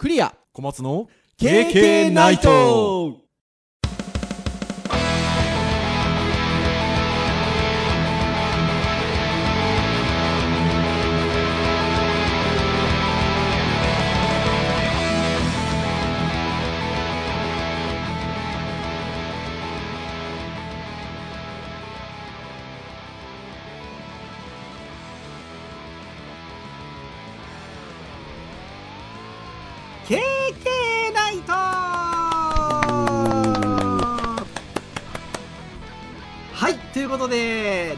クリア小松の KK ナイト。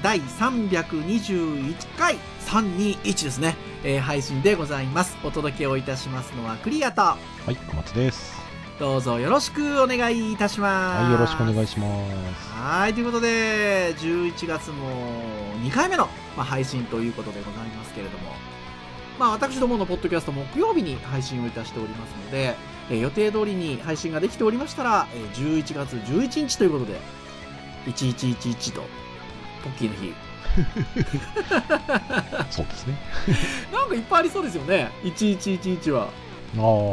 第321回321ですね、配信でございます。お届けをいたしますのはクリアと、はい、小松です。どうぞよろしくお願いいたします。はい、よろしくお願いします。はい、ということで11月も2回目の、配信ということでございますけれども、私どものポッドキャスト木曜日に配信をいたしておりますので、予定通りに配信ができておりましたら、11月11日ということで1111とポッキーの日そうですねなんかいっぱいありそうですよね、1111は。あ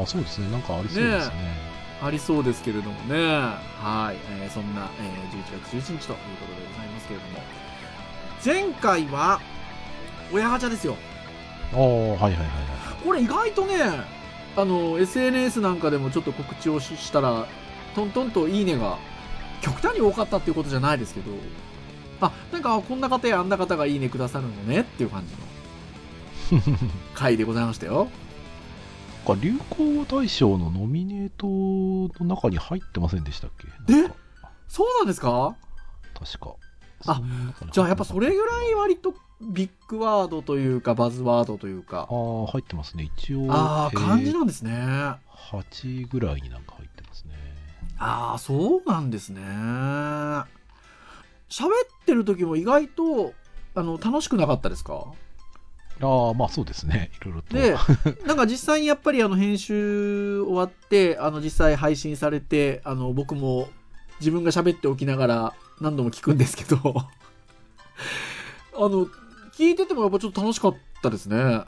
あ、そうですね、なんかありそうですね、ありそうですけれどもね。はい、そんな、11月11日ということでございますけれども、前回は親ガチャですよ。ああ、はいはいはいはい。これ意外とね、SNS なんかでもちょっと告知をしたらトントンといいねが極端に多かったっていうことじゃないですけど、なんかこんな方やあんな方がいいねくださるのねっていう感じの回でございましたよ流行語大賞のノミネートの中に入ってませんでしたっけ？え、そうなんですか？確か。あ、じゃあやっぱそれぐらい割とビッグワードというかバズワードというか、入ってますね、一応。漢字なんですね。8ぐらいになんか入ってますね。そうなんですね。喋ってる時も意外と楽しくなかったですか？そうですね、いろいろと。で、なんか実際にやっぱり編集終わって実際配信されて、僕も自分が喋っておきながら何度も聞くんですけど聞いててもやっぱちょっと楽しかったですね。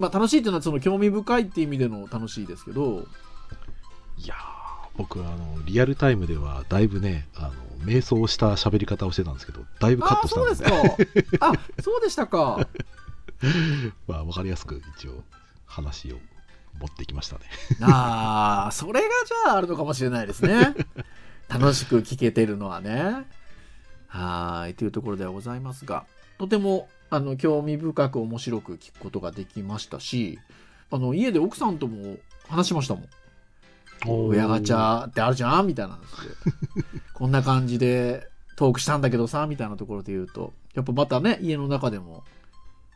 楽しいっていうのはその興味深いっていう意味での楽しいですけど、いやー、僕はリアルタイムではだいぶね、瞑想した喋り方をしてたんですけど、だいぶカットしたんですね。そうでしたか。わかりやすく一応話を持ってきましたね。それがじゃああるのかもしれないですね。楽しく聞けてるのはね。はい、というところではございますが、とても興味深く面白く聞くことができましたし、家で奥さんとも話しましたもん。親ガチャってあるじゃんみたいなんですよ。こんな感じでトークしたんだけどさみたいなところで言うと、やっぱまたね、家の中でも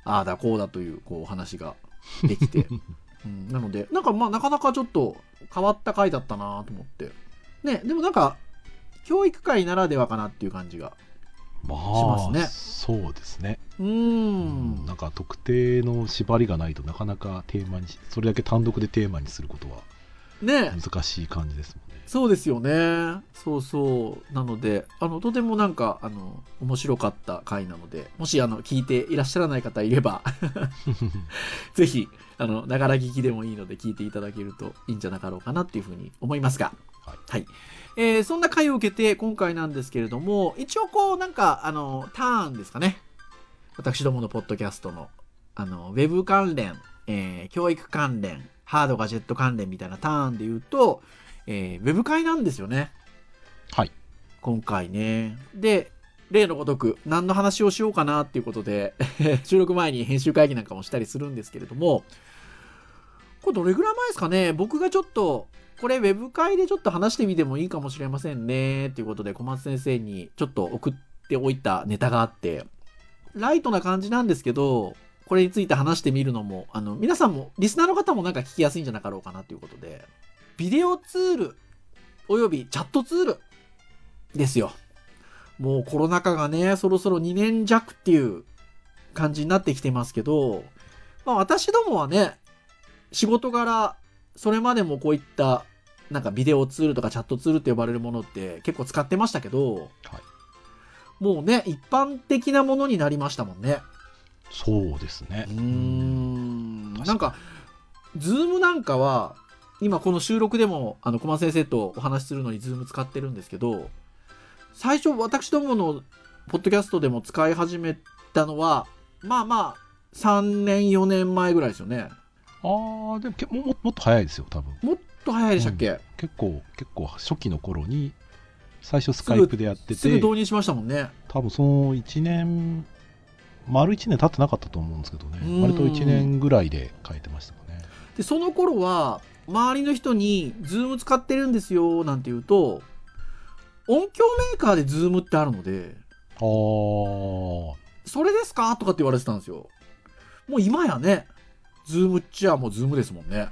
ああだこうだというこう話ができて、なのでなんかなかなかちょっと変わった回だったなと思ってね。でもなんか教育会ならではかなっていう感じがしますね。そうですね。なんか特定の縛りがないとなかなかテーマに、それだけ単独でテーマにすることはね、難しい感じですもんね。そうですよね。そうそう、なのでとてもなんか面白かった回なので、もし聞いていらっしゃらない方いればぜひながら聞きでもいいので聞いていただけるといいんじゃなかろうかなっていうふうに思いますが、はい、そんな回を受けて今回なんですけれども、一応こうなんかターンですかね、私どものポッドキャストのウェブ関連、教育関連、ハードガジェット関連みたいなターンで言うと、ウェブ会なんですよね。はい。今回ね。で、例のごとく何の話をしようかなっていうことで収録前に編集会議なんかもしたりするんですけれども、これどれぐらい前ですかね。僕がちょっとこれウェブ会でちょっと話してみてもいいかもしれませんねっていうことで小松先生にちょっと送っておいたネタがあって、ライトな感じなんですけど、これについて話してみるのも皆さんもリスナーの方もなんか聞きやすいんじゃなかろうかなということで、ビデオツールおよびチャットツールですよ。もうコロナ禍がね、そろそろ2年弱っていう感じになってきてますけど、私どもはね、仕事柄それまでもこういったなんかビデオツールとかチャットツールって呼ばれるものって結構使ってましたけど、はい、もうね、一般的なものになりましたもんね。そうですね。なんか Zoom なんかは今この収録でも小松先生とお話しするのに Zoom 使ってるんですけど、最初私どものポッドキャストでも使い始めたのはまあ3年4年前ぐらいですよね。ああ、でももっと早いですよ多分。もっと早いでしたっけ？うん、結構初期の頃に最初スカイプでやっててすぐ導入しましたもんね。多分その1年丸1年経ってなかったと思うんですけどね。割と1年ぐらいで変えてましたもんね。でその頃は周りの人に Zoom 使ってるんですよなんて言うと、音響メーカーで Zoom ってあるので、あーそれですかとかって言われてたんですよ。もう今やねズームっちゃもうズームですもんね。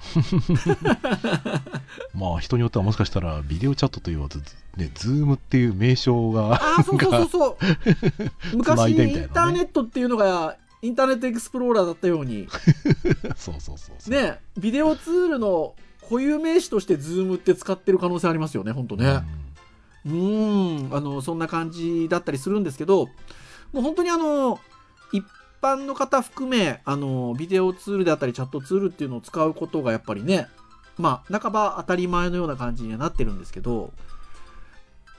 まあ人によってはもしかしたらビデオチャットと言わず、ね、ズームっていう名称がそう昔インターネットっていうのがインターネットエクスプローラーだったようにそうね、ビデオツールの固有名詞としてズームって使ってる可能性ありますよね。本当ね。そんな感じだったりするんですけど、もう本当に一般の方含めビデオツールであったりチャットツールっていうのを使うことがやっぱりね、まあ半ば当たり前のような感じにはなってるんですけど、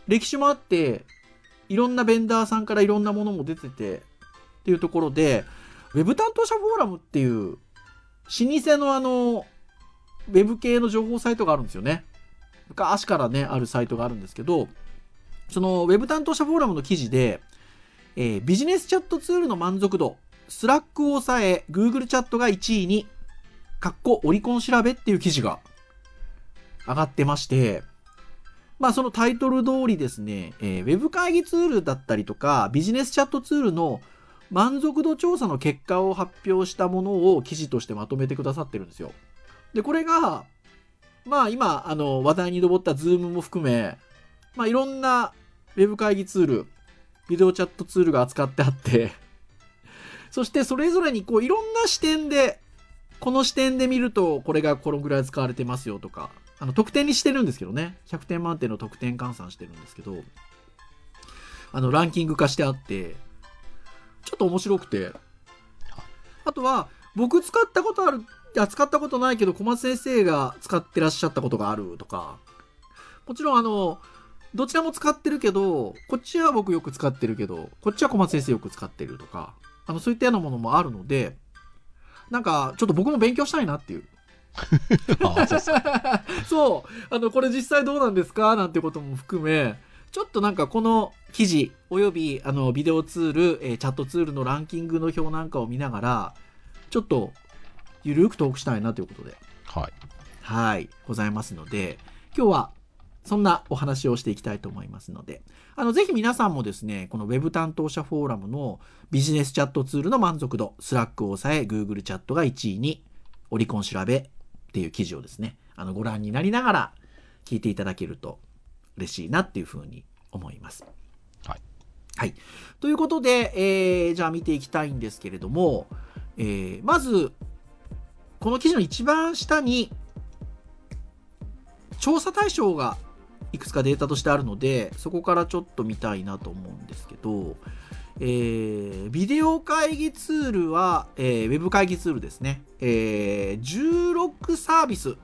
歴史もあっていろんなベンダーさんからいろんなものも出ててっていうところで、ウェブ担当者フォーラムっていう老舗のウェブ系の情報サイトがあるんですよね。昔からねあるサイトがあるんですけど、そのウェブ担当者フォーラムの記事で、ビジネスチャットツールの満足度Slack を抑え Google チャットが1位にオリコン調べっていう記事が上がってまして、まあそのタイトル通りですね、ウェブ会議ツールだったりとかビジネスチャットツールの満足度調査の結果を発表したものを記事としてまとめてくださってるんですよ。でこれがまあ今話題に上った Zoom も含め、まあいろんなウェブ会議ツールビデオチャットツールが扱ってあって、そしてそれぞれにこういろんな視点で、この視点で見るとこれがこのぐらい使われてますよとか、得点にしてるんですけどね、100点満点の得点換算してるんですけど、ランキング化してあってちょっと面白くて、あとは僕使ったことある、使ったことないけど小松先生が使ってらっしゃったことがあるとか、もちろんどちらも使ってるけど、こっちは僕よく使ってるけどこっちは小松先生よく使ってるとか、そういったようなものもあるので、なんかちょっと僕も勉強したいなっていう。そう、これ実際どうなんですかなんてことも含め、ちょっとなんかこの記事およびビデオツール、チャットツールのランキングの表なんかを見ながら、ちょっとゆるくトークしたいなということで、はいございますので、今日はそんなお話をしていきたいと思いますので、ぜひ皆さんもですね、この Web 担当者フォーラムのビジネスチャットツールの満足度、Slack を抑え Google チャットが1位にオリコン調べっていう記事をですね、ご覧になりながら聞いていただけると嬉しいなっていうふうに思います。はい。ということで、じゃあ見ていきたいんですけれども、まずこの記事の一番下に調査対象がいくつかデータとしてあるので、そこからちょっと見たいなと思うんですけど、ビデオ会議ツールは、ウェブ会議ツールですね、16サービス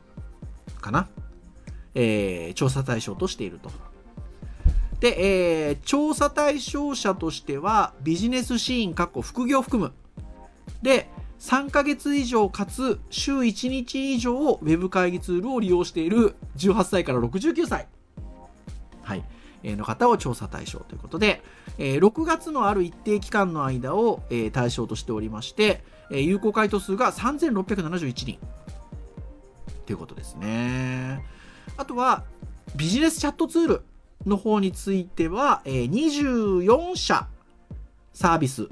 かな、調査対象としていると。で、調査対象者としてはビジネスシーン（副業含む）で3ヶ月以上かつ週1日以上ウェブ会議ツールを利用している18歳から69歳の方を調査対象ということで、6月のある一定期間の間を対象としておりまして、有効回答数が3671人ということですね。あとはビジネスチャットツールの方については、24社サービス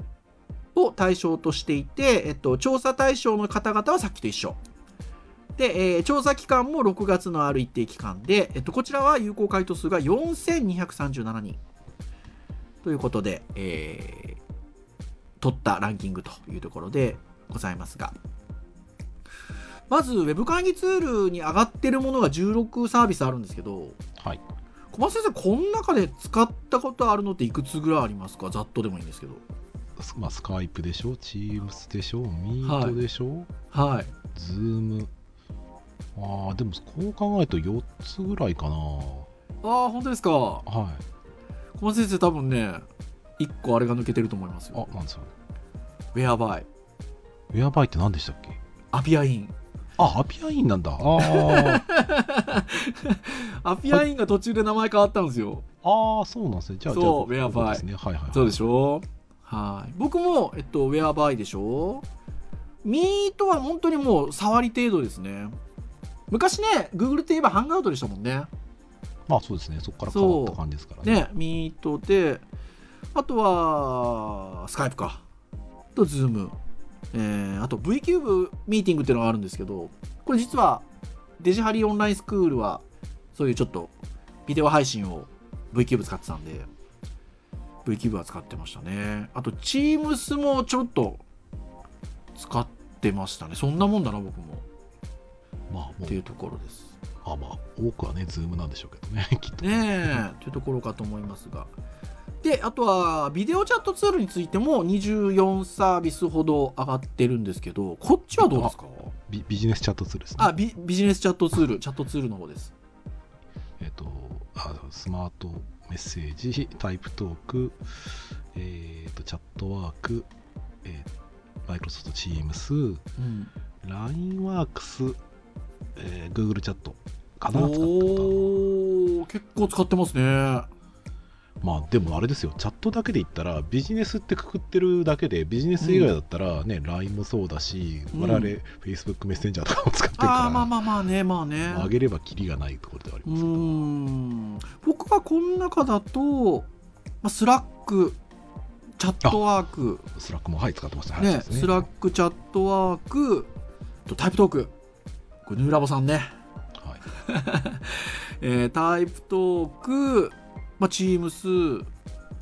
を対象としていて、調査対象の方々はさっきと一緒で、調査期間も6月のある一定期間で、こちらは有効回答数が4237人ということで、取ったランキングというところでございますが、まずウェブ会議ツールに上がってるものが16サービスあるんですけど、小松先生、この中で使ったことあるのっていくつぐらいありますか？ざっとでもいいんですけど。スカイプでしょ、チームスでしょ、ミートでしょ、ズーム、ああ、でもこう考えると4つぐらいかな。ああ、本当ですか。はい。この先生多分ね、1個あれが抜けてると思いますよ。あ、なんですか。ウェアバイ。ウェアバイって何でしたっけ？アピアイン。あ、アピアインなんだ。あアピアインが途中で名前変わったんですよ。ああ、そうなんですね。じゃあ、そう、ウェアバイ。そうですね。はいはいはい。そうでしょ。はい。僕も、ウェアバイでしょ。ミートは本当にもう触り程度ですね。昔ね、Google って言えばハンガウトでしたもんね。まあそうですね。そこから変わった感じですからね。ね、ミートで、あとはスカイプかと Zoom、あと V キューブミーティングっていうのがあるんですけど、これ実はデジハリオンラインスクールはそういうちょっとビデオ配信を V キューブ使ってたんで、 V キューブは使ってましたね。あと Teams もちょっと使ってましたね。そんなもんだな、僕も。まあ、もうっていうところです。あ、まあ、多くはね、Zoom なんでしょうけどね、きっと。ねえ、というところかと思いますが。で、あとは、ビデオチャットツールについても24サービスほど上がってるんですけど、こっちはどうですか？ビジネスチャットツールですね。あ、ビジネスチャットツール、チャットツールの方です。スマートメッセージ、タイプトーク、チャットワーク、Microsoft Teams、うん、LINE WORKS、Google チャットかな。お、結構使ってますね。まあでもあれですよ、チャットだけで言ったらビジネスってくくってるだけで、ビジネス以外だったらね、うん、LINE もそうだし、我々 Facebook メッセンジャーとかも使ってるから、あ、まあまあまあね、まあね、上げればキリがないところではありますけど、僕はこの中だと、Slack、チャットワーク、スラックも、はい、使ってましたね。スラック、チャットワークとタイプトーク、これヌーラボさんね、はいタイプトーク、チームス、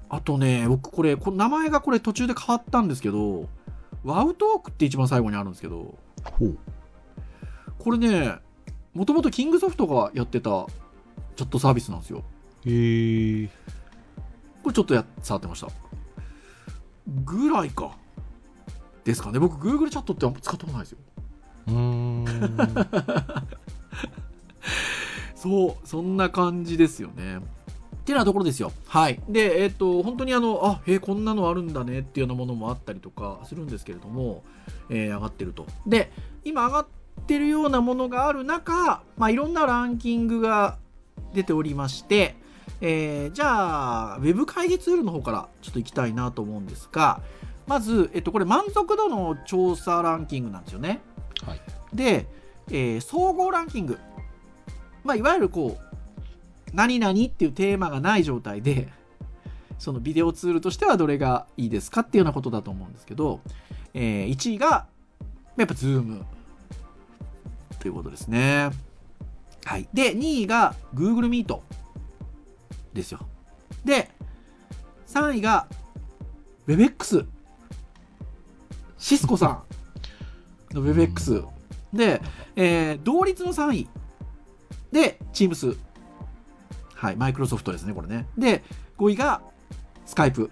あとね、僕これ名前がこれ途中で変わったんですけど、ワウトークって一番最後にあるんですけど、ほう、これね、もともとキングソフトがやってたチャットサービスなんですよ。へえ。これちょっと触ってましたぐらいかですかね。僕 Google チャットってあんま使ったことないですよ。そう、そんな感じですよね。っていうなところですよ。はい。で、本当にこんなのあるんだねっていうようなものもあったりとかするんですけれども、上がってると。で、今上がってるようなものがある中、いろんなランキングが出ておりまして。じゃあウェブ会議ツールの方からちょっと行きたいなと思うんですが、まず、これ満足度の調査ランキングなんですよね、はい、で、総合ランキング、いわゆるこう何々っていうテーマがない状態で、そのビデオツールとしてはどれがいいですかっていうようなことだと思うんですけど、1位がやっぱ Zoom ということですね、はい、で2位が Google Meetですよ。で、3位が Webex、 シスコさんの Webex で、同率の3位で Teams、 はい、Microsoft ですね、これね。で、5位が Skype。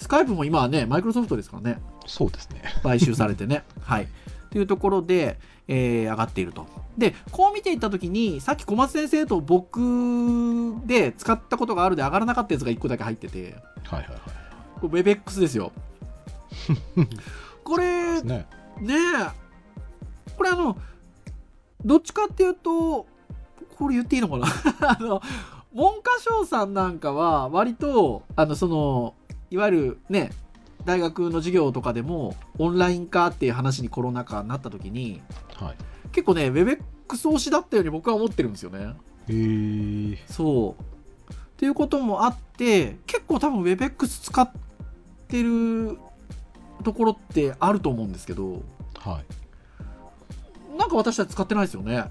Skype も今はね、Microsoft ですからね。そうですね、買収されてねはい、というところで、上がっていると。で、こう見ていったときに、さっき小松先生と僕で使ったことがあるで上がらなかったやつが1個だけ入ってて、はいはいはい、これ Webex ですよこれねえ、これどっちかっていうと、これ言っていいのかな文科省さんなんかは割とそのいわゆるね、大学の授業とかでもオンライン化っていう話にコロナ禍になった時に、はい、結構ね Webex 推しだったように僕は思ってるんですよね。へ、そうっていうこともあって、結構多分 Webex 使ってるところってあると思うんですけど、はい、なんか私たち使ってないですよね。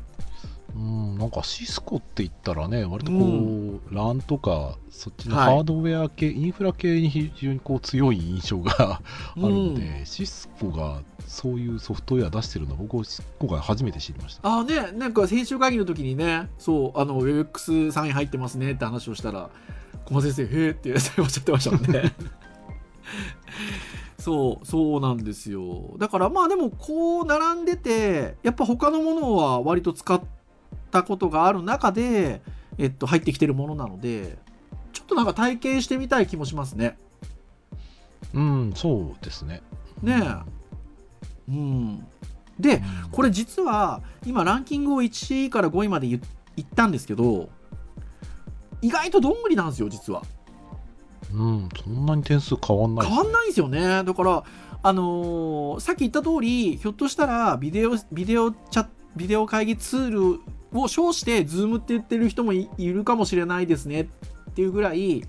なんかシスコって言ったらね、割とこう、LAN とかそっちのハードウェア系、はい、インフラ系に非常にこう強い印象があるので、シスコがそういうソフトウェア出してるのは僕は今回初めて知りました。ああね、なんか編集会議の時にね、そうWebex 3位入ってますねって話をしたら、駒先生へーっておっしゃってましたもんねそうなんですよ。だからまあでもこう並んでて、やっぱ他のものは割と使ったことがある中で、入ってきてるものなので、ちょっとなんか体験してみたい気もしますね。うん、そうですね。ねえ。うん。で、これ実は今ランキングを1位から5位まで言ったんですけど、意外とどんぐりなんですよ、実は。うん、そんなに点数変わんない、ね、変わんないですよね。だから、さっき言った通り、ひょっとしたらビデオ会議ツールを称して Zoom って言ってる人も いるかもしれないですねっていうぐらい、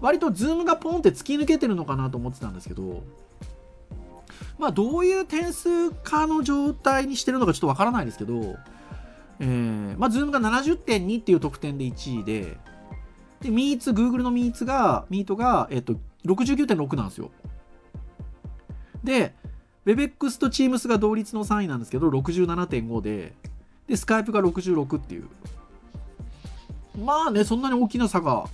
割と Zoom がポンって突き抜けてるのかなと思ってたんですけど、まあどういう点数かの状態にしてるのかちょっとわからないですけど、まあ Zoom が 70.2 っていう得点で1位で、で、Google のMeet が、69.6 なんですよ。で、Webex と Teams が同率の3位なんですけど、67.5 で、Skype が66っていう。まあね、そんなに大きな差が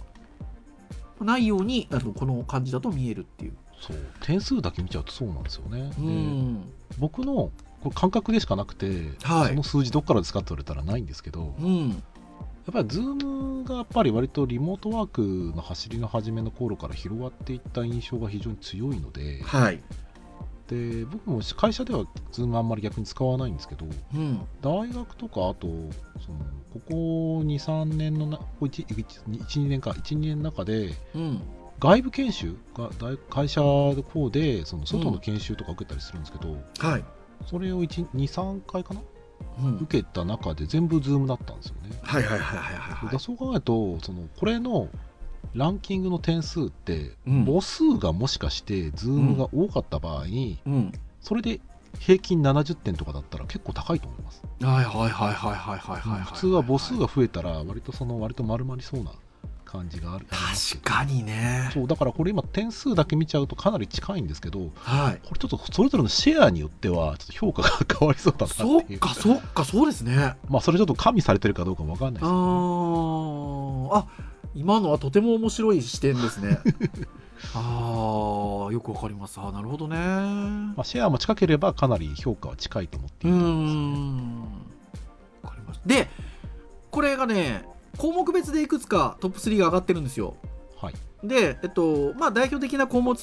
ないように、この感じだと見えるっていう。そう、点数だけ見ちゃうとそうなんですよね。うん。で、僕のこれ感覚でしかなくて、はい、その数字どっから使っておれたらないんですけど、うん。やっぱり Zoom がやっぱり割とリモートワークの走りの初めの頃から広がっていった印象が非常に強いので、はい、で僕も会社では Zoom あんまり逆に使わないんですけど、うん、大学とかあとそのここ 2,3 年の 1,2 年か 1,2 年の中で、うん、外部研修が会社の方でその外の研修とか受けたりするんですけど、うん、はい、それを 2,3 回かな、うん、受けた中で全部 Zoom だったんですよね。はいはいはいはい、はい、そう考えるとそのこれのランキングの点数って、うん、母数がもしかして Zoom が多かった場合に、うん、それで平均70点とかだったら結構高いと思います。はいはいはいはいはいはいはい、普通は母数が増えたら割と丸まりそうな感じがある。確かにね。そうだからこれ今点数だけ見ちゃうとかなり近いんですけど、はい、これちょっとそれぞれのシェアによってはちょっと評価が変わりそうだなっていう。そっかそうですね。まあそれちょっと加味されてるかどうかわかんないですけど、ね、今のはとても面白い視点ですね。ああ、よくわかります。あ、なるほどね。まあ、シェアも近ければかなり評価は近いと思っているんですよね。わかりました。で、これがね。項目別でいくつかトップ3が上がってるんですよ。はい、で、まあ、代表的な項目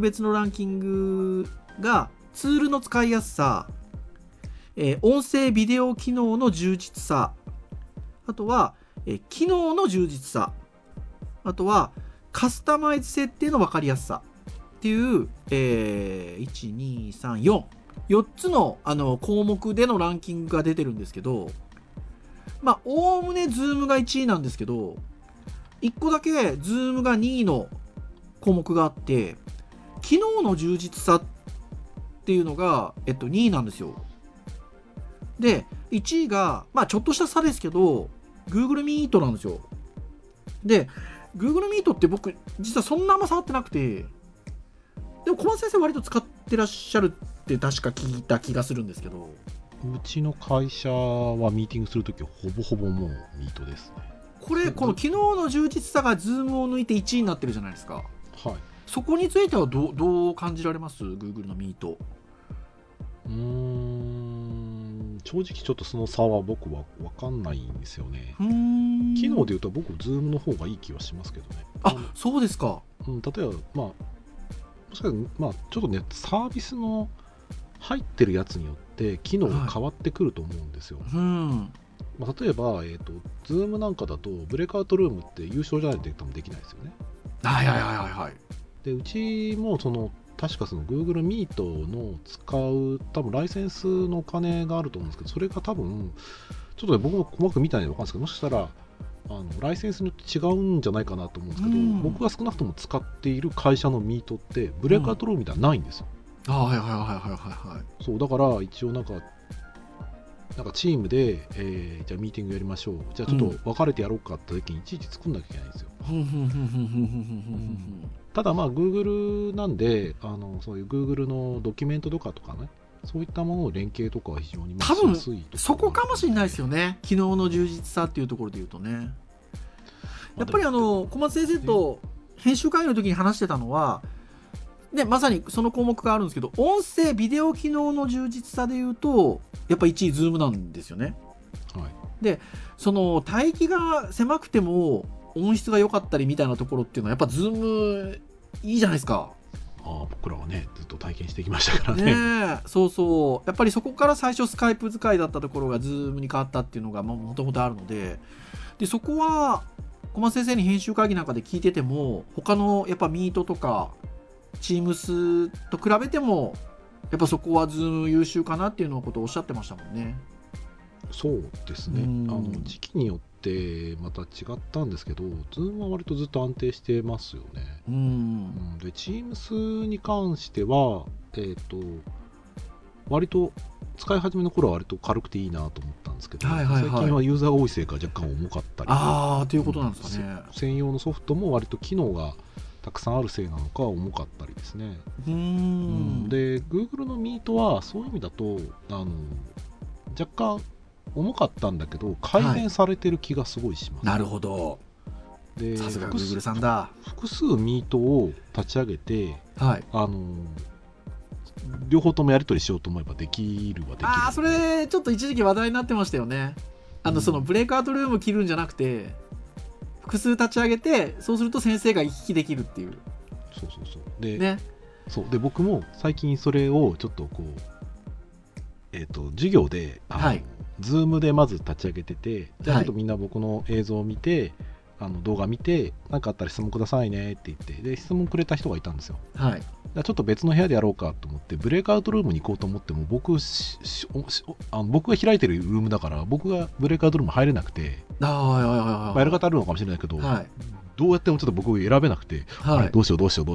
別のランキングがツールの使いやすさ、音声ビデオ機能の充実さ、あとは、機能の充実さ、あとはカスタマイズ設定の分かりやすさっていう、1、2、3、4、4つの、項目でのランキングが出てるんですけど、まあ、おおむね Zoom が1位なんですけど、1個だけ Zoom が2位の項目があって、機能の充実さっていうのが、2位なんですよ。で、1位が、まあ、ちょっとした差ですけど、Google Meet なんですよ。で、Google Meet って僕、実はそんなあんま触ってなくて、でも小松先生割と使ってらっしゃるって確か聞いた気がするんですけど、うちの会社はミーティングするときはほぼほぼもうミートですね。この機能の充実さが Zoom を抜いて1位になってるじゃないですか。はい。そこについてはどう感じられます Google のミート。正直ちょっとその差は僕は分かんないんですよね。機能でいうと僕 Zoom の方がいい気はしますけどね。あ、そうですか。うん、例えばもしかしたらちょっとねサービスの入ってるやつによって機能が変わってくると思うんですよ、はい、うん、まあ、例えば、Zoom なんかだとブレイクアウトルームって優勝じゃないと多分できないですよね。はいはいはいはい、はい、でうちも確かGoogle Meet の使う多分ライセンスのお金があると思うんですけど、それが多分ちょっと、ね、僕も細く見たいので分かるんですけど、もしかしたらライセンスによって違うんじゃないかなと思うんですけど、うん、僕が少なくとも使っている会社の Meet ってブレイクアウトルームではないんですよ、うん、はいはいはいはいはい。そうだから一応なんかチームで、じゃあミーティングやりましょう、じゃあちょっと分かれてやろうかって時にいちいち作んなきゃいけないんですよ。ただまあ Google なんでそういう Google のドキュメントとかね、そういったものの連携とかは非常に難しいと思います。多分そこかもしれないですよね、機能の充実さっていうところで言うとね。やっぱり小松先生と編集会議の時に話してたのはでまさにその項目があるんですけど、音声ビデオ機能の充実さでいうとやっぱ1位 Zoom なんですよね、はい、でその帯域が狭くても音質が良かったりみたいなところっていうのはやっぱ Zoom いいじゃないですか。ああ、僕らはねずっと体験してきましたから ねそうそう、やっぱりそこから最初スカイプ使いだったところが Zoom に変わったっていうのがもともとあるの でそこは小松先生に編集会議なんかで聞いてても、他のやっぱミートとかチームスと比べてもやっぱそこは Zoom 優秀かなっていうのことをおっしゃってましたもんね。そうですね、時期によってまた違ったんですけど Zoom は割とずっと安定してますよね。で Teams に関しては、割と使い始めの頃は割と軽くていいなと思ったんですけど、はいはいはい、最近はユーザーが多いせいか若干重かったりということなんですかね。専用のソフトも割と機能がたくさんあるせいなのか重かったりですね。で Google の Meet はそういう意味だと若干重かったんだけど改善されてる気がすごいします、はい、なるほど。でさすが Google さんだ。複数ミートを立ち上げて、はい、両方ともやり取りしようと思えばできる。あ、それちょっと一時期話題になってましたよね。そのブレイクアウトルーム切るんじゃなくて複数立ち上げて、そうすると先生が行き来できるっていう。そうそうそう。で、ね、そうで僕も最近それをちょっとこう授業ではい、Zoom でまず立ち上げてて、じゃあちょっとみんな僕の映像を見て、はい、動画見て何かあったら質問くださいねって言って、で質問くれた人がいたんですよ、はい、ちょっと別の部屋でやろうかと思ってブレイクアウトルームに行こうと思っても僕が開いてるルームだから僕がブレイクアウトルーム入れなくて、まあ、やり方あるのかもしれないけど、はい、どうやってもちょっと僕選べなくて、はい、どうしよう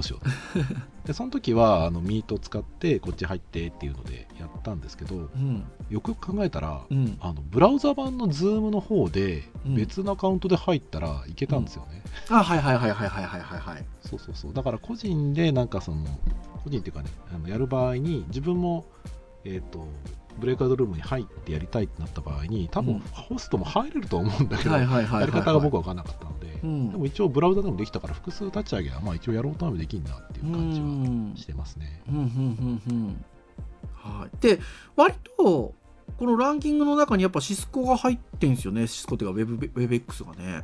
でその時はミートを使ってこっち入ってっていうのでやったんですけど、うん、よく考えたら、うん、ブラウザ版の Zoom の方で別のアカウントで入ったらいけたんですよね、うん、あ、はいはいはいはいはいはいはい。そうそうそう。だから個人でなんか個人っていうかね、やる場合に自分もブレイクアウトルームに入ってやりたいってなった場合に多分ホストも入れると思うんだけど、やり方が僕は分からなかったので、うん、でも一応ブラウザでもできたから複数立ち上げはまあ一応やろうともできるなっていう感じはしてますね。で割とこのランキングの中にやっぱシスコが入ってるんですよね。シスコっていうか Webex がね。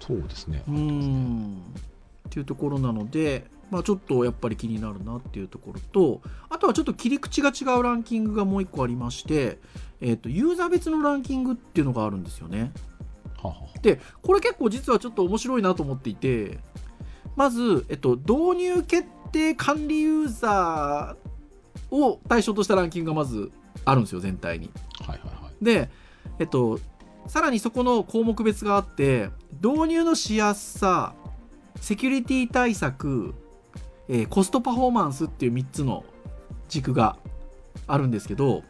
そうですね、入ってますね、うんっていうところなので、まあ、ちょっとやっぱり気になるなっていうところと、あとはちょっと切り口が違うランキングがもう一個ありまして、ユーザー別のランキングっていうのがあるんですよね。でこれ結構実はちょっと面白いなと思っていて、まず、導入決定管理ユーザーを対象としたランキングがまずあるんですよ、全体に、はいはいはい、で、さらにそこの項目別があって、導入のしやすさ、セキュリティ対策、コストパフォーマンスっていう3つの軸があるんですけど、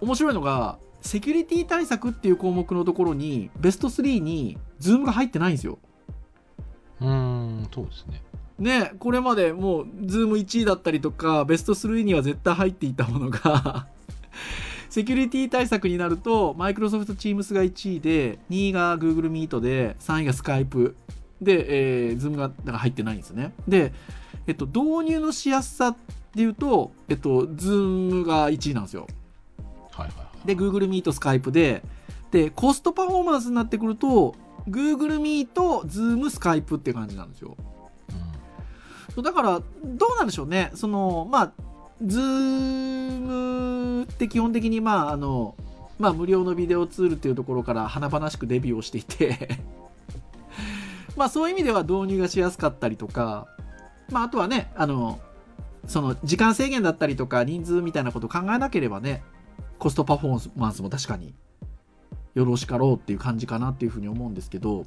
面白いのがセキュリティ対策っていう項目のところにベスト3に Zoom が入ってないんですよ。そうですね。ね、これまでもう Zoom 1位だったりとかベスト3には絶対入っていたものがセキュリティ対策になると Microsoft Teams が1位で、2位が Google Meet で、3位が Skype で、Zoom がなんか入ってないんですね。で、導入のしやすさっていうと、Zoom が1位なんですよ。はいはい。で Google Meet、Skype でコストパフォーマンスになってくると Google Meet、Zoom、Skype って感じなんですよ、うん、だからどうなんでしょうね。まあ Zoom って基本的に無料のビデオツールっていうところから華々しくデビューをしていてまあそういう意味では導入がしやすかったりとか、まあ、あとはねその時間制限だったりとか人数みたいなことを考えなければね、コストパフォーマンスも確かによろしかろうっていう感じかなっていうふうに思うんですけど、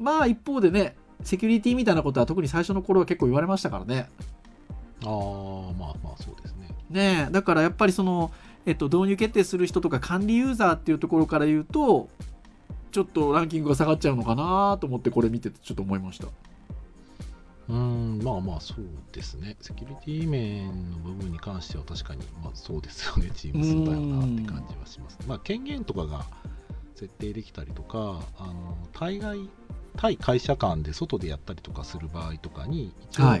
まあ一方でね、セキュリティみたいなことは特に最初の頃は結構言われましたからね。まあそうですね。ねえ、だからやっぱり導入決定する人とか管理ユーザーっていうところから言うとちょっとランキングが下がっちゃうのかなと思ってこれ見ててちょっと思いました。まあそうですね。セキュリティ面の部分に関しては確かに、まあ、そうですよね。チームスだよなって感じはします。まあ、権限とかが設定できたりとか、対外対会社間で外でやったりとかする場合とかに一応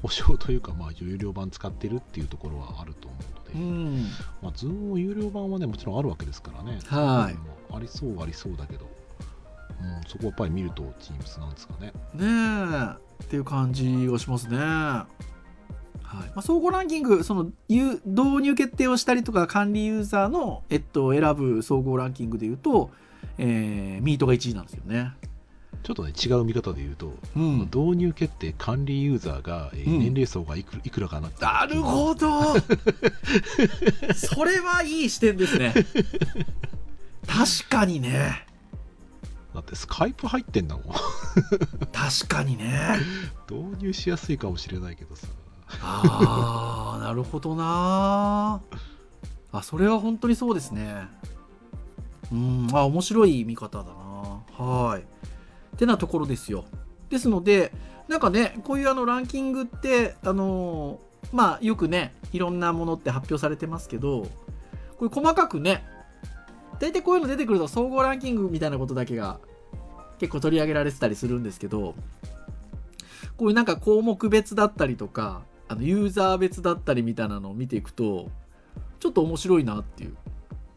保証というか、まあ有料版使ってるっていうところはあると思うので、まあ Zoom も有料版はねもちろんあるわけですからね、はい、ありそうありそうだけど、うん、そこはやっぱり見ると Teams なんですかね。ねえっていう感じがしますね。はい、まあ、総合ランキング、その導入決定をしたりとか管理ユーザーの、選ぶ総合ランキングでいうと、ミートが1位なんですよね。ちょっとね違う見方でいうと、うん、導入決定管理ユーザーが、年齢層がいくらかなって、うん、なるほどそれはいい視点ですね確かにね、だってスカイプ入ってんだもん確かにね導入しやすいかもしれないけどさあーなるほどなあ、それは本当にそうですね。うん、あ、面白い見方だな。はいってなところですよ。ですのでなんかねこういうランキングってまあよくねいろんなものって発表されてますけど、これ細かくね大体こういうの出てくると総合ランキングみたいなことだけが結構取り上げられてたりするんですけど、こういうなんか項目別だったりとかユーザー別だったりみたいなのを見ていくとちょっと面白いなっていう、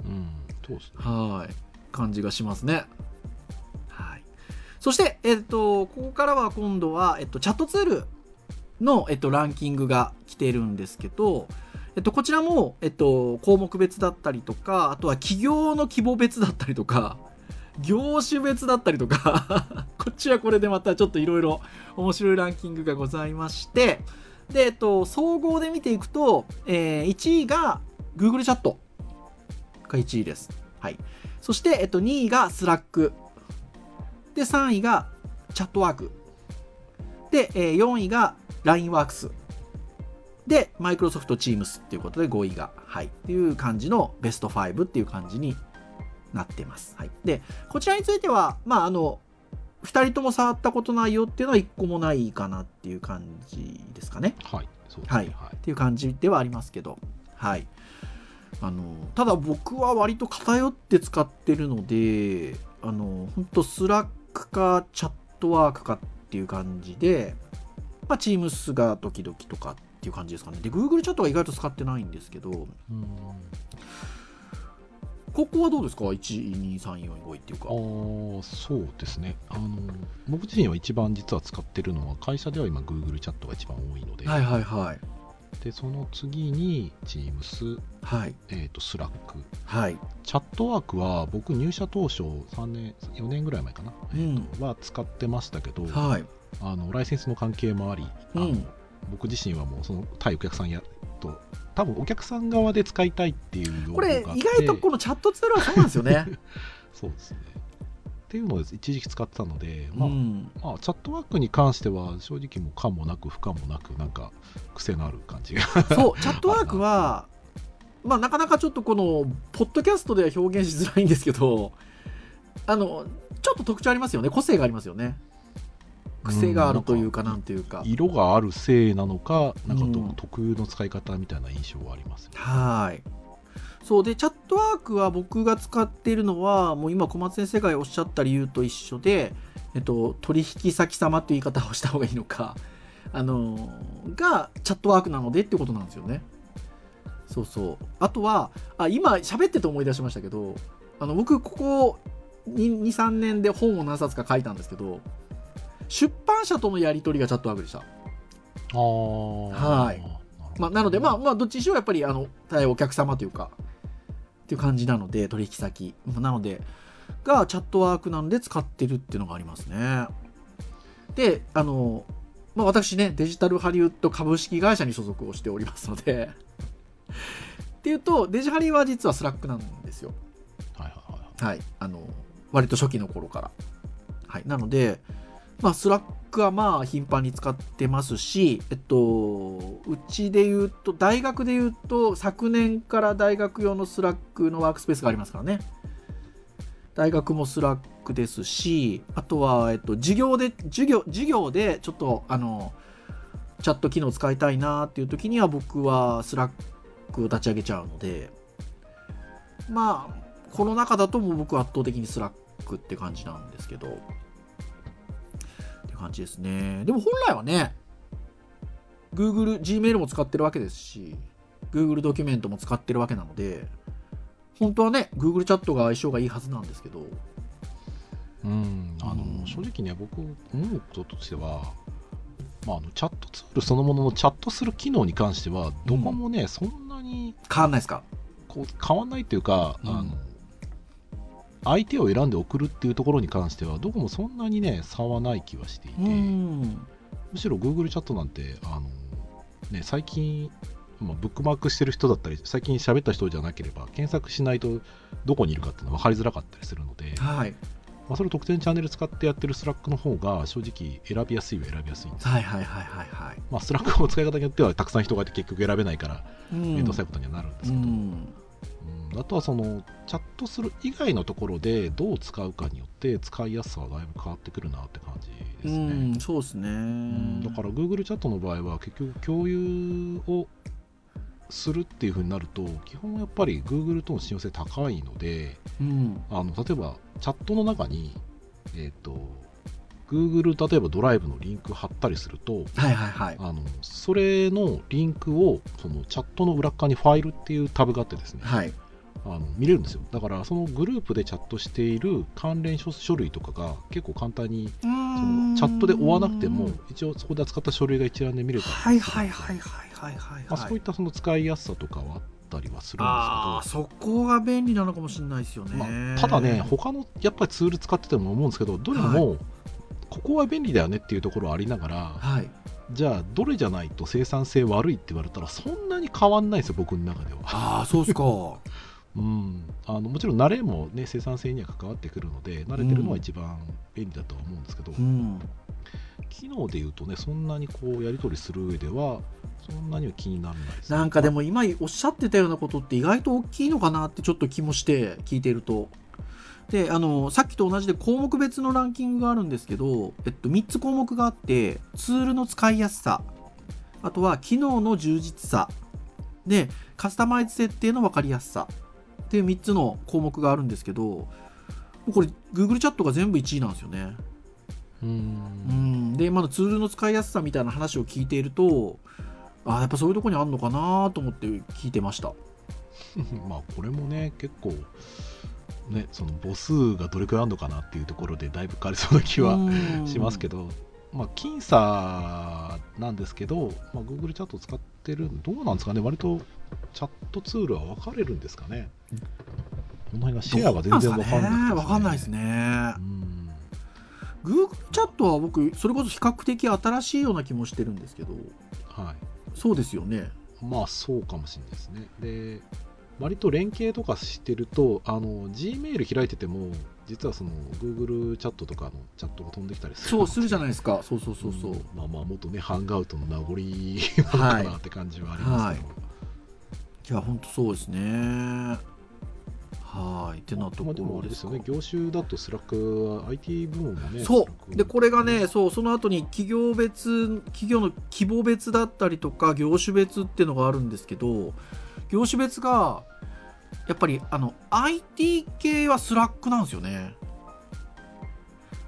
うん、そうですね、はい感じがしますね。はい、そして、ここからは今度は、チャットツールの、ランキングが来てるんですけど、こちらも、項目別だったりとか、あとは企業の規模別だったりとか業種別だったりとかこっちはこれでまたちょっといろいろ面白いランキングがございまして、で、総合で見ていくと、1位が Google チャットが1位です。はい、そして、2位が Slack で、3位がチャットワークで、4位が LINE WORKS で Microsoft Teams っていうことで5位が、はい、っていう感じのベスト5っていう感じになってます。はい、でこちらについては、まあ2人とも触ったことないよっていうのは1個もないかなっていう感じですかね。はい、そうですね、はい、っていう感じではありますけど、はい、ただ僕は割と偏って使ってるので、本当スラックかチャットワークかっていう感じで、まあ、Teams が時々とかっていう感じですかね。で Google チャットは意外と使ってないんですけど、ここはどうですか？ 1、2、3、4、5 位っていうか。そうですね。僕自身は一番実は使ってるのは、会社では今 Google チャットが一番多いので、はいはいはい、でその次に Teams、はいSlack、はい、チャットワークは僕入社当初3年4年ぐらい前かな、は使ってましたけど、はい、ライセンスの関係もあり、僕自身はもうその対お客さんや多分お客さん側で使いたいっていう要望があって、これ意外とこのチャットツールはそうなんですよねそうですねっていうのを一時期使ってたので、まあ、チャットワークに関しては正直もう可もなく不可もなく、なんか癖のある感じがそうチャットワークはまあなかなかちょっとこのポッドキャストでは表現しづらいんですけど、ちょっと特徴ありますよね、個性がありますよね、癖があるというかなんというか、色があるせいなのか、なんか特有の使い方みたいな印象はあります、ね。はい。そうでチャットワークは僕が使っているのはもう今小松先生がおっしゃった理由と一緒で、取引先様という言い方をした方がいいのか、がチャットワークなのでってことなんですよね。そうそう。あとは今喋ってて思い出しましたけど、僕ここ 2、3 年で本を何冊か書いたんですけど。出版社とのやり取りがチャットワークでした。はい。まあ、なので、まあ、どっちにしろやっぱり対お客様というかっていう感じなので、取引先なのでがチャットワークなんで使ってるっていうのがありますね。で、まあ、私ねデジタルハリウッド株式会社に所属をしておりますのでっていうとデジハリは実はスラックなんですよ。はいはいはい。はい、割と初期の頃から。はい。なので。まあ、スラックはまあ頻繁に使ってますし、うちでいうと大学でいうと昨年から大学用のスラックのワークスペースがありますからね、大学もスラックですし、あとは授業でちょっとチャット機能使いたいなっていう時には僕はスラックを立ち上げちゃうので、まあこの中だともう僕は圧倒的にスラックって感じなんですけど、感じですね。でも本来はね、Google、Gmail も使ってるわけですし、Google ドキュメントも使ってるわけなので、本当はね、Google チャットが相性がいいはずなんですけど。正直ね、僕思うこととしては、チャットツールそのもののチャットする機能に関しては、どこもね、そんなに変わんないですか。こう変わんないというか、相手を選んで送るっていうところに関しては、どこもそんなにね、差はない気はしていて、むしろ Google チャットなんて、最近、ブックマークしてる人だったり、最近喋った人じゃなければ、検索しないとどこにいるかっていうのは分かりづらかったりするので、それを特定のチャンネル使ってやってる Slack の方が正直選びやすいは選びやすいんです。Slack の使い方によってはたくさん人がいて結局選べないから面倒くさいことにはなるんですけど、あとはそのチャットする以外のところでどう使うかによって使いやすさはだいぶ変わってくるなって感じですね。そうですね。だから Google チャットの場合は結局共有をするっていう風になると基本やっぱり Google との信用性高いので、例えばチャットの中に、Google 例えばドライブのリンク貼ったりすると、それのリンクをそのチャットの裏側にファイルっていうタブがあってですね、見れるんですよ。だからそのグループでチャットしている関連書類とかが結構簡単にそのチャットで追わなくても一応そこで扱った書類が一覧で見れたりする。そういったその使いやすさとかはあったりはするんですけど、そこが便利なのかもしれないですよね。ただね、他のやっぱりツール使ってても思うんですけど、どれもここは便利だよねっていうところはありながら、じゃあどれじゃないと生産性悪いって言われたらそんなに変わんないんですよ、僕の中では。そうですか。もちろん慣れも、ね、生産性には関わってくるので慣れてるのは一番便利だとは思うんですけど、機能でいうとね、そんなにこうやり取りする上ではそんなには気にならないですね。なんかでも今おっしゃってたようなことって意外と大きいのかなってちょっと気もして、聞いていると。で、さっきと同じで項目別のランキングがあるんですけど、3つ項目があって、ツールの使いやすさ、あとは機能の充実さでカスタマイズ設定の分かりやすさっていう3つの項目があるんですけど、これ Google チャットが全部1位なんですよね。で、今のツールの使いやすさみたいな話を聞いていると、やっぱそういうところにあるのかなと思って聞いてました。これもね、結構ね、その母数がどれくらいあるのかなっていうところでだいぶ変わりそうな気はしますけど、僅差なんですけど、Google チャットを使ってる、どうなんですかね、割とチャットツールは分かれるんですかね。この辺がシェアが全然分かんないですね。分かんないですね。Google チャットは僕、それこそ比較的新しいような気もしてるんですけど、そうですよね。そうかもしれないですね。で、割と連携とかしてると、Gmail 開いてても、実はその Google チャットとかのチャットが飛んできたりする。そうするじゃないですか。元ね、ハンガウトの名残なのかなって感じはありますけど。いや、本当そうですね。ってなところですか。でもあれですよね、業種だとスラックは IT 部門がね、そうで、これがね、その後に企業の規模別だったりとか業種別っていうのがあるんですけど、業種別がやっぱりIT 系はスラックなんですよね。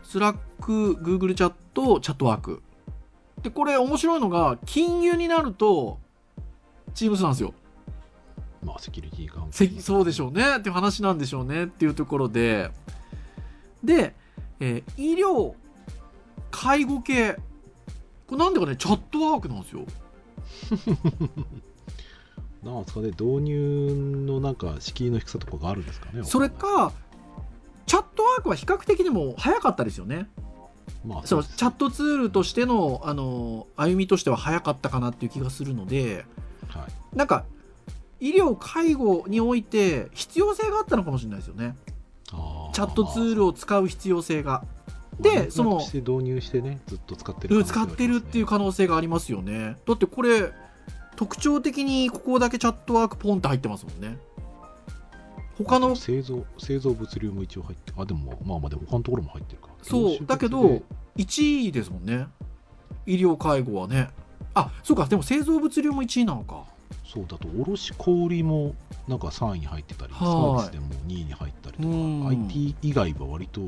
スラック、Google チャット、チャットワークで、これ面白いのが金融になると Teams なんですよ。セキュリティ関係、そうでしょうねっていう話なんでしょうねっていうところで、医療介護系、これなんでかね、チャットワークなんですよ。なんですかね、導入のなんか敷居の低さとかがあるんですかね。それかチャットワークは比較的にも早かったですよね。そうですね。チャットツールとしての、歩みとしては早かったかなっていう気がするので、なんか医療介護において必要性があったのかもしれないですよね。チャットツールを使う必要性が、で、その導入してね、ずっと使ってる、使ってるっていう可能性がありますよね。だってこれ特徴的にここだけチャットワークポンって入ってますもんね。他の製造物流も一応入って、でもでも他のところも入ってるか。そうだけど1位ですもんね、医療介護はね。そうか、でも製造物流も1位なのか。そうだと卸小売もなんか3位に入ってたり、サービスでも2位に入ったりとか、IT 以外は割と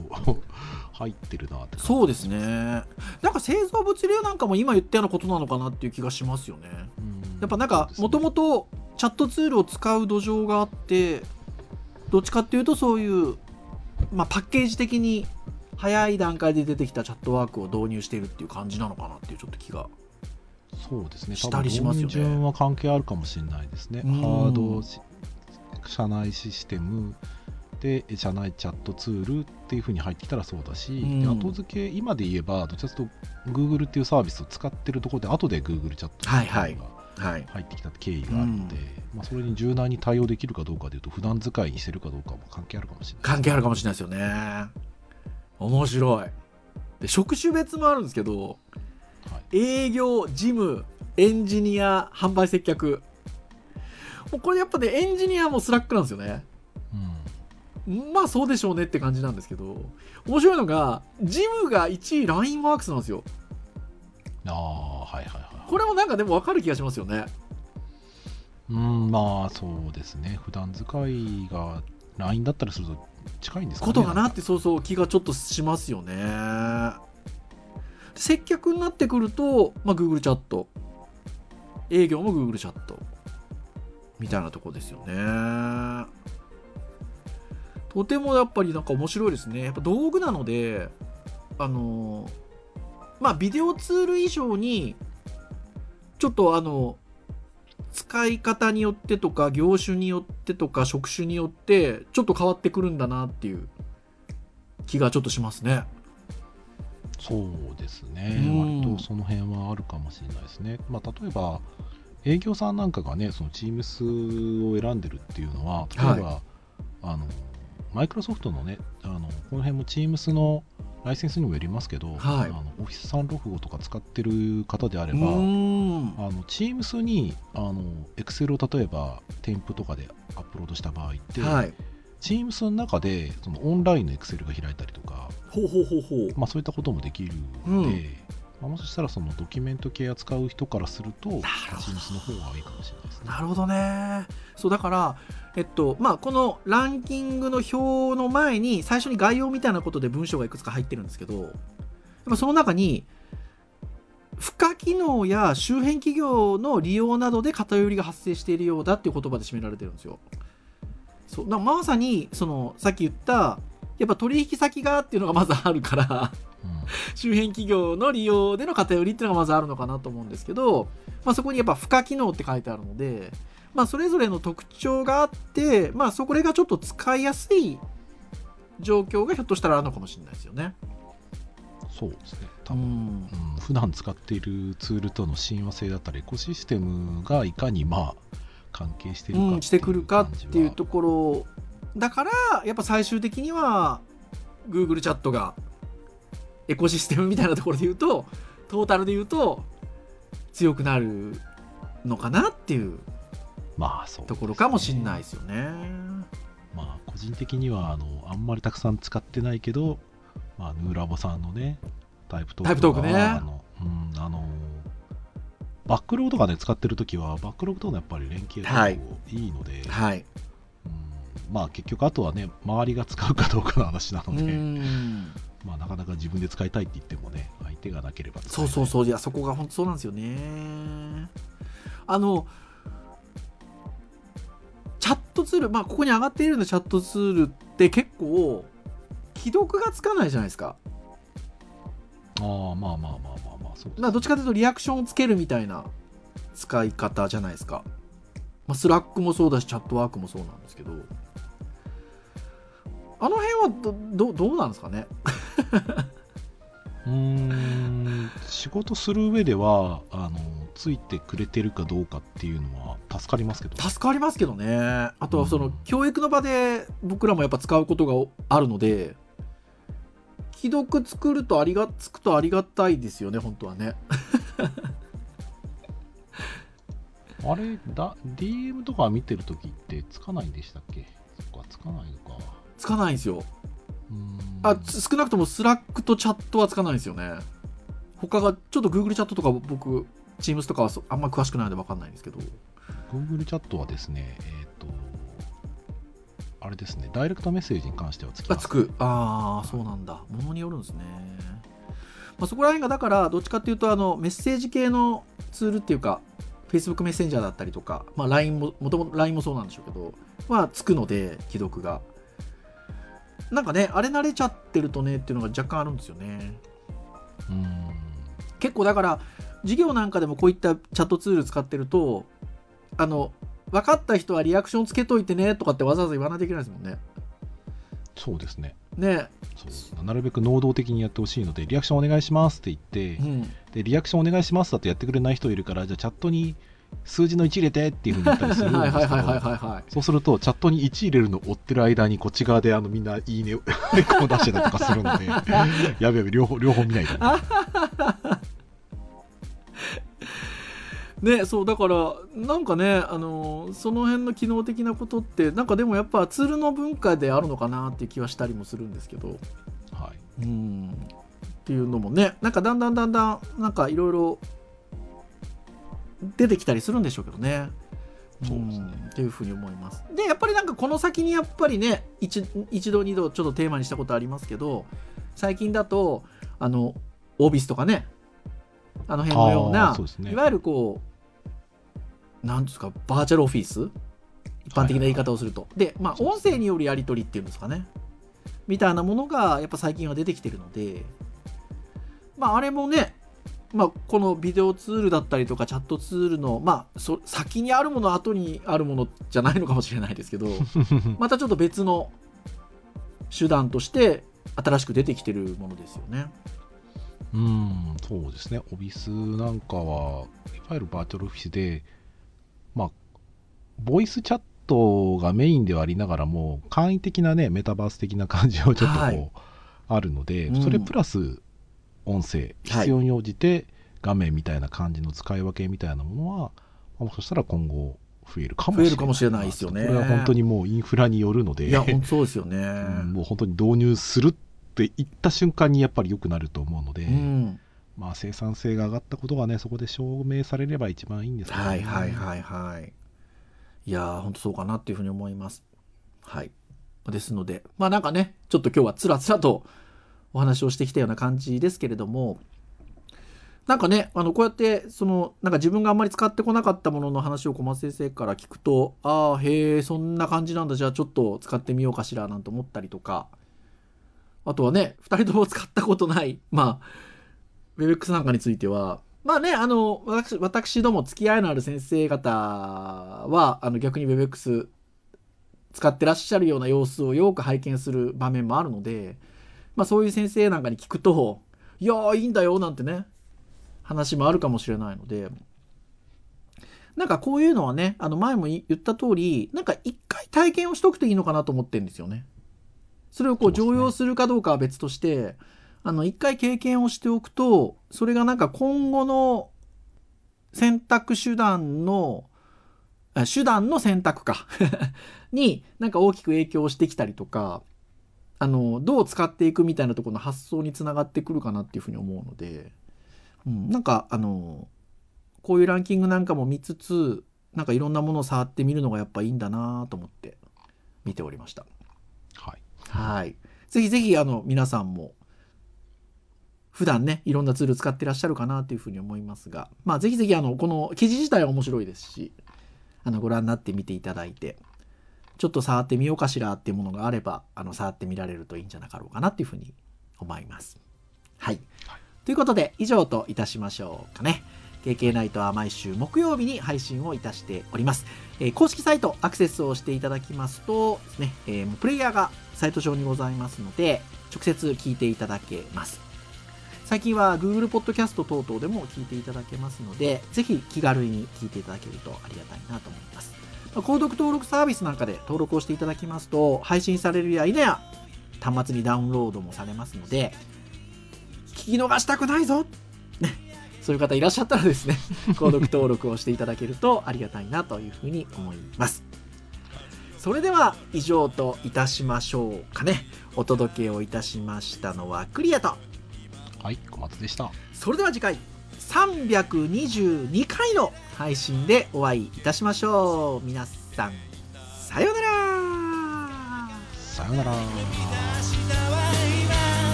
入ってるなって感じ。そうですね。なんか製造物流なんかも今言ったようなことなのかなっていう気がしますよね。やっぱなんかもともとチャットツールを使う土壌があって、どっちかっていうとそういう、まあ、パッケージ的に早い段階で出てきたチャットワークを導入しているっていう感じなのかなっていうちょっと気が。そうですね、したりしますよね。多分導入順は関係あるかもしれないですね。ハード社内システムで社内チャットツールっていう風に入ってきたらそうだし、で後付け今で言えばどちらかというと Google っていうサービスを使ってるところで後で Google チャットツールが、はいはいはい、入ってきた経緯があるので、まあ、それに柔軟に対応できるかどうかでいうと普段使いにしてるかどうかも関係あるかもしれない。関係あるかもしれないですよね。面白い。で職種別もあるんですけど、はい、営業、事務、エンジニア、販売接客、もうこれやっぱねエンジニアもスラックなんですよね、うん、まあそうでしょうねって感じなんですけど、面白いのが事務が1位 LINE WORKS なんですよ。ああ、はいはいはい。これもなんかでも分かる気がしますよね。うん、まあそうですね。普段使いが LINE だったりすると近いんですかね。ことかなって、そうそう気がちょっとしますよね。接客になってくると、まあ、Google チャット、営業も Google チャットみたいなとこですよね。とてもやっぱりなんか面白いですね。やっぱ道具なので、まあビデオツール以上にちょっと使い方によってとか業種によってとか職種によってちょっと変わってくるんだなっていう気がちょっとしますね。そうですね、割とその辺はあるかもしれないですね。まあ、例えば営業さんなんかがね、その Teams を選んでるっていうのは、例えば、はい、Microsoft のね、この辺も Teams のライセンスにもよりますけど、はい、Office 365とか使ってる方であれば、Teams にExcel を例えば添付とかでアップロードした場合って、はい、Teams の中でそのオンラインの Excel が開いたりとか、まあ、そういったこともできるので、まあ、もしかしたらそのドキュメント系扱う人からすると Teams の方がいいかもしれないですね。なるほどね。そうだから、まあ、このランキングの表の前に最初に概要みたいなことで文章がいくつか入ってるんですけど、やっぱその中に付加機能や周辺企業の利用などで偏りが発生しているようだっていう言葉で占められてるんですよ。そうだ、まさにそのさっき言ったやっぱ取引先がっていうのがまずあるから周辺企業の利用での偏りっていうのがまずあるのかなと思うんですけど、まあ、そこにやっぱ付加機能って書いてあるので、まあ、それぞれの特徴があって、まあ、それがちょっと使いやすい状況がひょっとしたらあるのかもしれないですよね。そうですね、多分、普段使っているツールとの親和性だったりエコシステムがいかにまあ関係しているかっていう、してくるかっていうところだから、やっぱ最終的には Google チャットがエコシステムみたいなところで言うとトータルで言うと強くなるのかなっていうところかもしれないですよね。まあ、個人的にはあんまりたくさん使ってないけど、まあ、ヌーラボさんのねタイプトークね、バックログとかね使ってるときはバックログとのやっぱり連携がいいので、はいはい、まあ、結局あとはね周りが使うかどうかの話なので、まあ、なかなか自分で使いたいって言ってもね相手がなければ使えない。そういやそこが本当そうなんですよね。チャットツール、まあ、ここに上がっているのチャットツールって結構既読がつかないじゃないですか。まあそうですね。どっちかというとリアクションをつけるみたいな使い方じゃないですか。まあ、スラックもそうだしチャットワークもそうなんですけど、あの辺はどうなんですかね。仕事する上ではついてくれてるかどうかっていうのは助かりますけどね。あとはその、教育の場で僕らもやっぱ使うことがあるので、既読つくとありがたいですよね、本当はね。あれDM とか見てるときってつかないんでしたっけ。そっか、つかないんですよ。少なくともスラックとチャットはつかないんですよね。他がちょっと Google チャットとか僕 Teams とかはあんま詳しくないので分かんないんですけど、Google チャットはですね、あれですね、ダイレクトメッセージに関してはつきます。つく。ああ、そうなんだ。ものによるんですね。まあ、そこら辺がだからどっちかっていうとメッセージ系のツールっていうか Facebook メッセンジャーだったりとか、まあ、LINE ももともと LINE もそうなんでしょうけどはつくので、既読がなんかねあれ慣れちゃってるとねっていうのが若干あるんですよね。結構だから授業なんかでもこういったチャットツール使ってると分かった人はリアクションつけといてねとかってわざわざ言わないといけないですもんね。そうですね。ね、そうなるべく能動的にやってほしいのでリアクションお願いしますって言って、うん、でリアクションお願いしますだとやってくれない人いるからじゃあチャットに数字の1入れてっていう風に言ったりするんですけどそうするとチャットに1入れるのを追ってる間にこっち側でみんないいねを出してたりとかするのでやべやべ両方見ないとね、そうだからなんかねその辺の機能的なことってなんかでもやっぱツールの文化であるのかなっていう気はしたりもするんですけど、はい、っていうのもねなんかだんだんなんかいろいろ出てきたりするんでしょうけどね。そうですね。っていうふうに思います。でやっぱりなんかこの先にやっぱりね一度二度ちょっとテーマにしたことありますけど最近だとオービスとかねあの辺のようなう、ね、いわゆるこうなんですかバーチャルオフィス一般的な言い方をすると、はいはいはい、でまあ音声によるやり取りっていうんですかねみたいなものがやっぱ最近は出てきてるのでまああれもね、まあ、このビデオツールだったりとかチャットツールの、まあ、先にあるもの後にあるものじゃないのかもしれないですけどまたちょっと別の手段として新しく出てきてるものですよね。そうですね。オフィスなんかはいわゆるバーチャルオフィスで、まあ、ボイスチャットがメインではありながらも簡易的なねメタバース的な感じはちょっとこう、はい、あるので、それプラス音声必要に応じて画面みたいな感じの使い分けみたいなものは、はい、もしかしたら今後増えるかもしれないですよね。これは本当にもうインフラによるので、いや本当そうですよね。もう本当に導入するって言った瞬間にやっぱり良くなると思うので、まあ、生産性が上がったことがねそこで証明されれば一番いいんですけどね。はいはいはいはい。いや本当そうかなっていうふうに思います。はい。ですのでまあなんかねちょっと今日はつらつらとお話をしてきたような感じですけれども、なんかねこうやってなんか自分があんまり使ってこなかったものの話を小松先生から聞くとああへえそんな感じなんだじゃあちょっと使ってみようかしらなんて思ったりとか。あとはね2人とも使ったことないまあ Webex なんかについてはまあね私ども付き合いのある先生方は逆に Webex 使ってらっしゃるような様子をよく拝見する場面もあるので、まあ、そういう先生なんかに聞くといやいいんだよなんてね話もあるかもしれないのでなんかこういうのはね前も言った通りなんか一回体験をしとくといいのかなと思ってるんですよね。それをこう常用するかどうかは別として、ね、一回経験をしておくとそれがなんか今後の手段の選択かになんか大きく影響してきたりとかどう使っていくみたいなところの発想につながってくるかなっていうふうに思うので、なんかこういうランキングなんかも見つつなんかいろんなものを触ってみるのがやっぱいいんだなと思って見ておりました。はい、ぜひぜひ皆さんも普段ねいろんなツール使ってらっしゃるかなというふうに思いますが、まあ、ぜひぜひこの記事自体は面白いですしご覧になってみていただいてちょっと触ってみようかしらっていうものがあれば触ってみられるといいんじゃなかろうかなというふうに思います、はい、ということで以上といたしましょうかね。KK ナイトは毎週木曜日に配信をいたしております。公式サイトアクセスをしていただきますとですね、プレイヤーがサイト上にございますので直接聞いていただけます。最近は Google ポッドキャスト等々でも聞いていただけますのでぜひ気軽に聞いていただけるとありがたいなと思います。購読登録サービスなんかで登録をしていただきますと配信されるや否や端末にダウンロードもされますので聞き逃したくないぞそういう方いらっしゃったらですね購読登録をしていただけるとありがたいなというふうに思います。それでは以上といたしましょうかね。お届けをいたしましたのはクリアと、はい、小松でした。それでは次回322回の配信でお会いいたしましょう。皆さん、さようなら。さようなら。